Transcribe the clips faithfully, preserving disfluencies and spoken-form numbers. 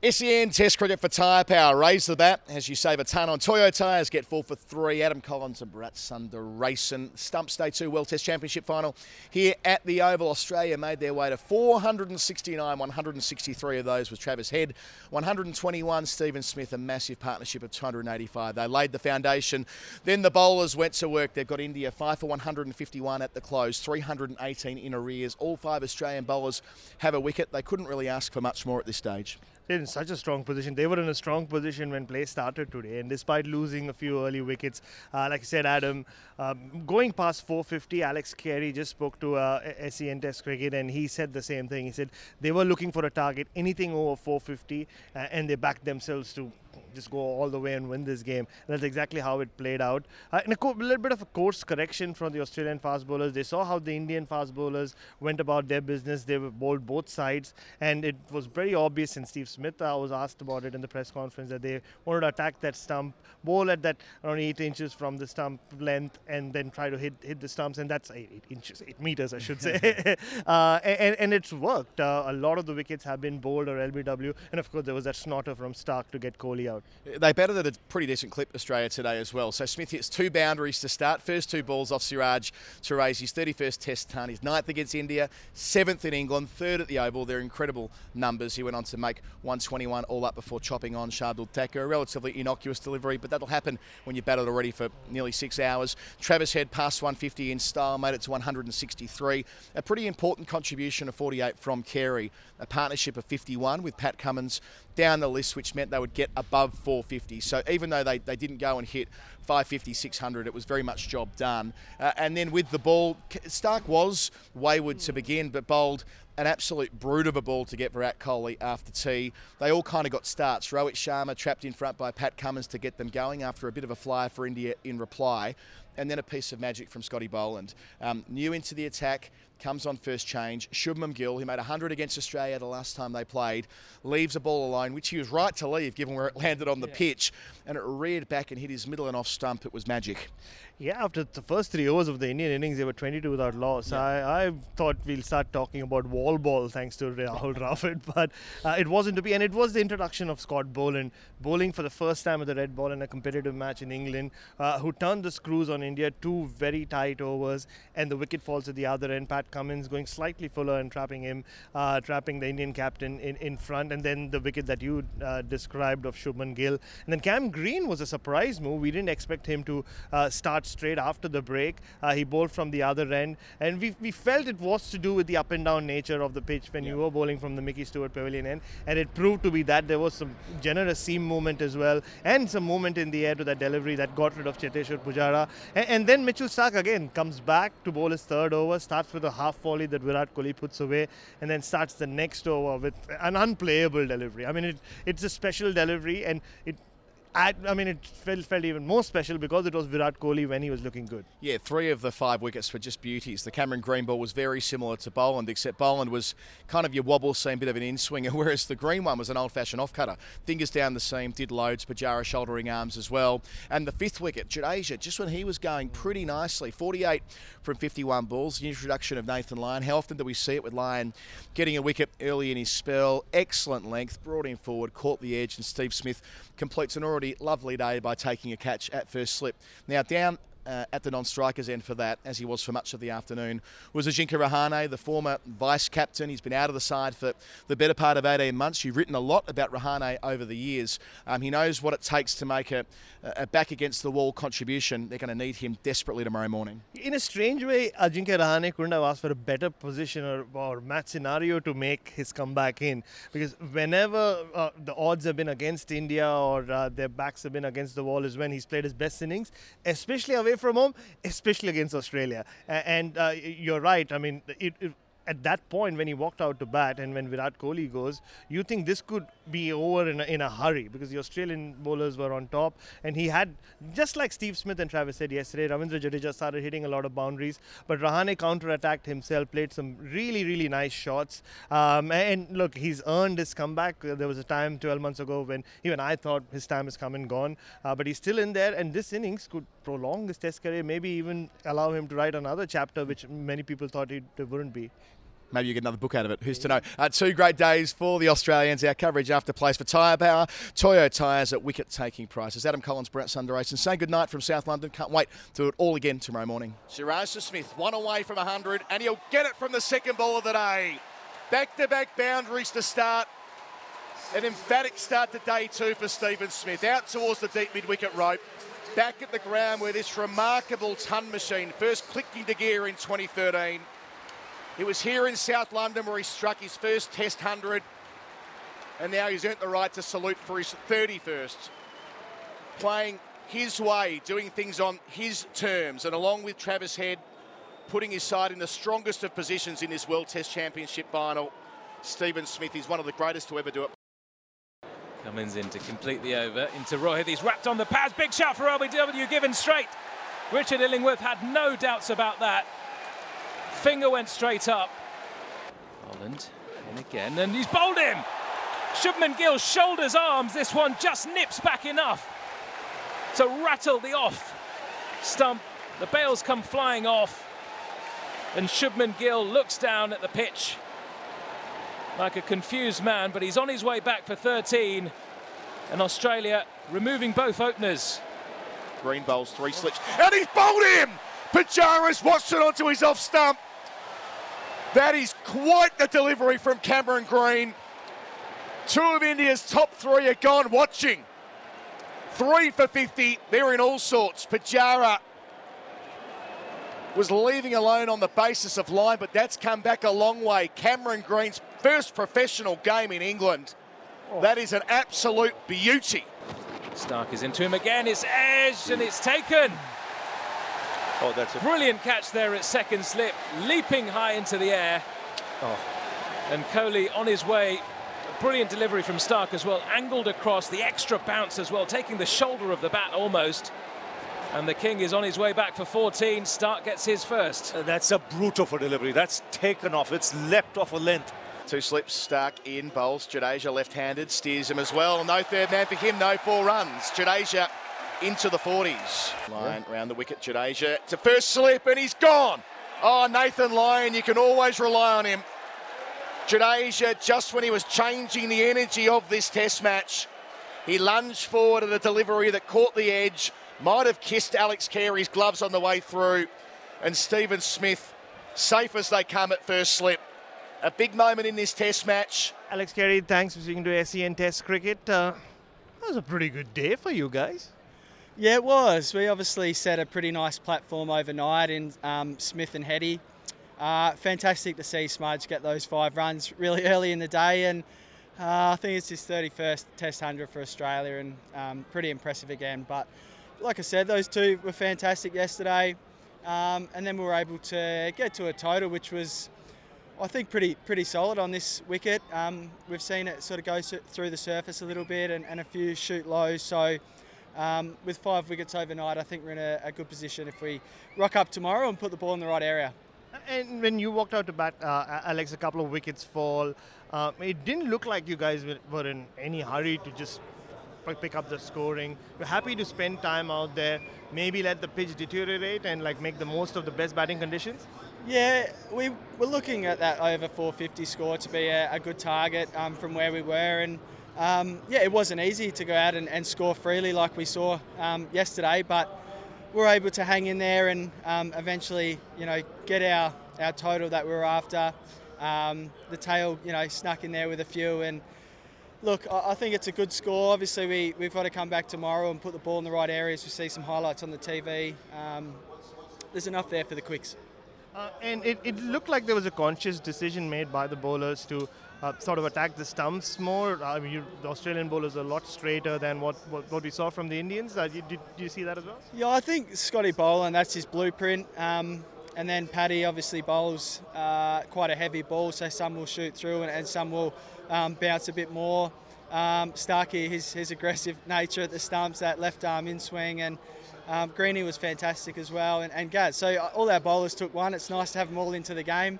S E N Test Cricket for Tyre Power. Raise the bat as you save a ton on Toyo tyres. Get four for three. Adam Collins and Brett Sunder racing. Stumps Day two World Test Championship final here at the Oval. Australia made their way to four hundred sixty-nine. one hundred sixty-three of those was Travis Head. one hundred twenty-one, Stephen Smith. A massive partnership of two hundred eighty-five. They laid the foundation. Then the bowlers went to work. They've got India five for one hundred fifty-one at the close. three hundred eighteen in arrears. All five Australian bowlers have a wicket. They couldn't really ask for much more at this stage. They're in such a strong position. They were in a strong position when play started today, and despite losing a few early wickets, uh, like I said, Adam, um, going past four fifty, Alex Carey just spoke to uh, S E N Test Cricket, and he said the same thing. He said they were looking for a target, anything over four fifty, uh, and they backed themselves to just go all the way and win this game. And that's exactly how it played out. Uh, and a co- little bit of a course correction from the Australian fast bowlers. They saw how the Indian fast bowlers went about their business. They were bowled both sides, and it was very obvious. And Steve Smith uh, was asked about it in the press conference that they wanted to attack that stump, bowl at that around eight inches from the stump length, and then try to hit hit the stumps. And that's eight, eight inches, eight meters, I should say. uh, and and it's worked. Uh, a lot of the wickets have been bowled or L B W, and of course there was that snorter from Stark to get Kohli out. They batted at a pretty decent clip, Australia, today as well. So Smith hits two boundaries to start. First two balls off Siraj to raise his thirty-first Test ton. His ninth against India, seventh in England, third at the Oval. They're incredible numbers. He went on to make one twenty-one all up before chopping on Shardul Thakur. A relatively innocuous delivery, but that'll happen when you batted already for nearly six hours. Travis Head passed one fifty in style, made it to one hundred sixty-three. A pretty important contribution of forty-eight from Carey. A partnership of fifty-one with Pat Cummins down the list, which meant they would get above four fifty. So even though they, they didn't go and hit five fifty, six hundred, it was very much job done. Uh, and then with the ball, Stark was wayward to begin, but bowled an absolute brute of a ball to get Virat Kohli after tea. They all kind of got starts. Rohit Sharma trapped in front by Pat Cummins to get them going after a bit of a flyer for India in reply. And then a piece of magic from Scotty Boland. Um, new into the attack, comes on first change. Shubman Gill, who made one hundred against Australia the last time they played, leaves a ball alone, which he was right to leave given where it landed on the yeah. pitch. And it reared back and hit his middle and off stump. It was magic. Yeah, after the first three overs of the Indian innings, they were twenty-two without loss. Yeah. I, I thought we'll start talking about wall ball thanks to Rahul Dravid, but uh, it wasn't to be. And it was the introduction of Scott Boland, bowling for the first time with the red ball in a competitive match in England, uh, who turned the screws on India, two very tight overs, and the wicket falls at the other end. Pat Cummins going slightly fuller and trapping him, uh, trapping the Indian captain in, in front, and then the wicket that you uh, described of Shubman Gill. And then Cam Green was a surprise move. We didn't expect him to uh, start straight after the break. Uh, he bowled from the other end, and we we felt it was to do with the up and down nature of the pitch when yeah. you were bowling from the Mickey Stewart Pavilion end, and it proved to be that. There was some generous seam movement as well, and some movement in the air to that delivery that got rid of Cheteshwar Pujara. And, and then Mitchell Starc again comes back to bowl his third over, starts with a half volley that Virat Kohli puts away, and then starts the next over with an unplayable delivery. I mean, it it's a special delivery, and it I, I mean, it felt, felt even more special because it was Virat Kohli when he was looking good. Yeah, three of the five wickets were just beauties. The Cameron Green ball was very similar to Boland, except Boland was kind of your wobble seam, bit of an in-swinger, whereas the Green one was an old-fashioned off-cutter. Fingers down the seam, did loads, Pujara shouldering arms as well. And the fifth wicket, Jadeja, just when he was going pretty nicely, forty-eight from fifty-one balls, the introduction of Nathan Lyon. How often do we see it with Lyon getting a wicket early in his spell? Excellent length, brought him forward, caught the edge, and Steve Smith completes an already lovely day by taking a catch at first slip. Now down uh, at the non-strikers end for that, as he was for much of the afternoon, was Ajinkya Rahane, the former vice-captain. He's been out of the side for the better part of eighteen months. You've written a lot about Rahane over the years. Um, he knows what it takes to make a, a back-against-the-wall contribution. They're going to need him desperately tomorrow morning. In a strange way, Ajinkya Rahane couldn't have asked for a better position or, or match scenario to make his comeback in, because whenever uh, the odds have been against India or uh, their backs have been against the wall is when he's played his best innings, especially away from home, especially against Australia. And uh, you're right, I mean, it, it at that point when he walked out to bat and when Virat Kohli goes, you think this could be over in a, in a hurry because the Australian bowlers were on top, and he had, just like Steve Smith and Travis said yesterday, Ravindra Jadeja started hitting a lot of boundaries, but Rahane counter-attacked himself, played some really, really nice shots. Um, and look, he's earned his comeback. There was a time twelve months ago when even I thought his time has come and gone, uh, but he's still in there, and this innings could prolong his Test career, maybe even allow him to write another chapter, which many people thought it wouldn't be. Maybe you get another book out of it. Who's to know? Uh, two great days for the Australians. Our coverage after plays for Tyre Power. Toyo tyres at wicket-taking prices. Adam Collins, Brett Sunder, and say goodnight from South London. Can't wait to do it all again tomorrow morning. Siraj to Smith, one away from one hundred, and he'll get it from the second ball of the day. Back-to-back boundaries to start. An emphatic start to day two for Stephen Smith. Out towards the deep mid-wicket rope. Back at the ground where this remarkable ton machine first clicked into gear in twenty thirteen. It was here in South London where he struck his first Test hundred, and now he's earned the right to salute for his thirty-first. Playing his way, doing things on his terms, and along with Travis Head, putting his side in the strongest of positions in this World Test Championship final. Stephen Smith is one of the greatest to ever do it. Cummins in to complete the over, into Rohit, he's wrapped on the pads, big shot for R B W, given straight. Richard Illingworth had no doubts about that. Finger went straight up. Boland in again, and he's bowled him. Shubman Gill shoulders arms. This one just nips back enough to rattle the off stump. The bails come flying off, and Shubman Gill looks down at the pitch like a confused man, but he's on his way back for thirteen, and Australia removing both openers. Green bowls three slips, and he's bowled him. Pujara's watched it onto his off stump. That is quite the delivery from Cameron Green. Two of India's top three are gone watching. Three for fifty. They're in all sorts. Pujara was leaving alone on the basis of line, but that's come back a long way. Cameron Green's first professional game in England. Oh. That is an absolute beauty. Stark is into him again. It's edged and it's taken. Oh, that's a brilliant catch there at second slip, leaping high into the air. Oh. And Kohli on his way. Brilliant delivery from Stark as well, angled across, the extra bounce as well, taking the shoulder of the bat almost. And the King is on his way back for fourteen. Stark gets his first. Uh, that's a brutal for delivery. That's taken off. It's leapt off a length. Two slips, Stark in, bowls. Jadeja left-handed, steers him as well. No third man for him, no four runs. Jadeja into the forties. Lyon round the wicket, Jadeja to first slip, and he's gone. Oh, Nathan Lyon, you can always rely on him. Jadeja, just when he was changing the energy of this Test match, he lunged forward at a delivery that caught the edge, might have kissed Alex Carey's gloves on the way through, and Stephen Smith, safe as they come at first slip. A big moment in this Test match. Alex Carey, thanks for speaking to S E N Test Cricket. Uh, that was a pretty good day for you guys. Yeah, it was. We obviously set a pretty nice platform overnight in um, Smith and Heady. Uh, fantastic to see Smudge get those five runs really early in the day, and uh, I think it's his thirty-first Test hundred for Australia, and um, pretty impressive again. But like I said, those two were fantastic yesterday, um, and then we were able to get to a total which was, I think, pretty pretty solid on this wicket. Um, we've seen it sort of go through the surface a little bit, and, and a few shoot low, so. Um, with five wickets overnight, I think we're in a, a good position if we rock up tomorrow and put the ball in the right area. And when you walked out to bat, uh, Alex, a couple of wickets fall. Uh, it didn't look like you guys were in any hurry to just pick up the scoring. You're happy to spend time out there, maybe let the pitch deteriorate and like make the most of the best batting conditions? Yeah, we were looking at that over four fifty score to be a, a good target um, from where we were, and Um, yeah, it wasn't easy to go out and, and score freely like we saw um, yesterday, but we were able to hang in there and um, eventually, you know, get our, our total that we were after. Um, the tail, you know, snuck in there with a few, and look, I, I think it's a good score. Obviously, we, we've got to come back tomorrow and put the ball in the right areas. We see some highlights on the T V. Um, there's enough there for the quicks. Uh, and it, it looked like there was a conscious decision made by the bowlers to Uh, sort of attack the stumps more. I mean, you, the Australian bowlers are a lot straighter than what, what, what we saw from the Indians. Uh, did, did you see that as well? Yeah, I think Scotty Boland, that's his blueprint. Um, And then Paddy obviously bowls uh, quite a heavy ball, so some will shoot through and, and some will um, bounce a bit more. Um, Starkey, his, his aggressive nature at the stumps, that left arm in-swing, and um, Greeny was fantastic as well, and, and Gaz. So all our bowlers took one. It's nice to have them all into the game.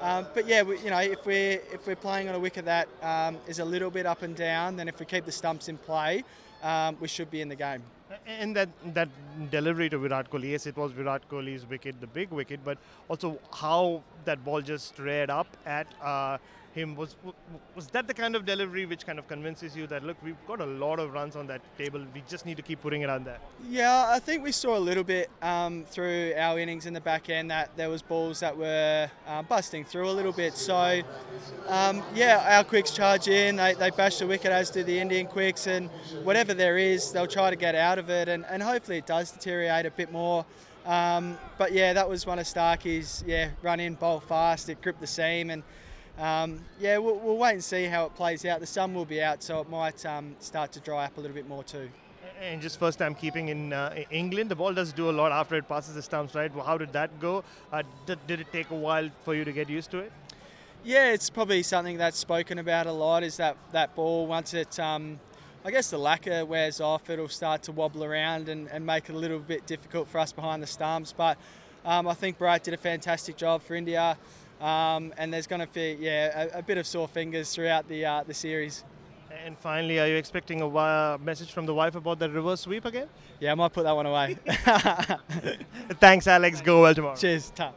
Um, but yeah, we, you know, if we're, if we're playing on a wicket that um, is a little bit up and down, then if we keep the stumps in play, um, we should be in the game. And that that delivery to Virat Kohli, yes, it was Virat Kohli's wicket, the big wicket, but also how that ball just reared up at uh, him. Was was that the kind of delivery which kind of convinces you that, look, we've got a lot of runs on that table, we just need to keep putting it on there? Yeah, I think we saw a little bit um, through our innings in the back end that there was balls that were uh, busting through a little bit. So, um, yeah, our quicks charge in, they, they bash the wicket, as do the Indian quicks, and whatever there is, they'll try to get out of it, and, and hopefully it does deteriorate a bit more. Um, but yeah, that was one of Starkey's, yeah, run in, bowl fast, it gripped the seam, and um, yeah, we'll, we'll wait and see how it plays out. The sun will be out, so it might um, start to dry up a little bit more too. And just first time keeping in uh, England, the ball does do a lot after it passes the stumps, right? Well, how did that go? Uh, did, did it take a while for you to get used to it? Yeah, it's probably something that's spoken about a lot, is that, that ball, once it... Um, I guess the lacquer wears off, it'll start to wobble around and, and make it a little bit difficult for us behind the stumps. But um, I think Bright did a fantastic job for India, um, and there's going to be yeah a, a bit of sore fingers throughout the uh, the series. And finally, are you expecting a uh, message from the wife about that reverse sweep again? Yeah, I might put that one away. Thanks, Alex. Go well tomorrow. Cheers. Ta.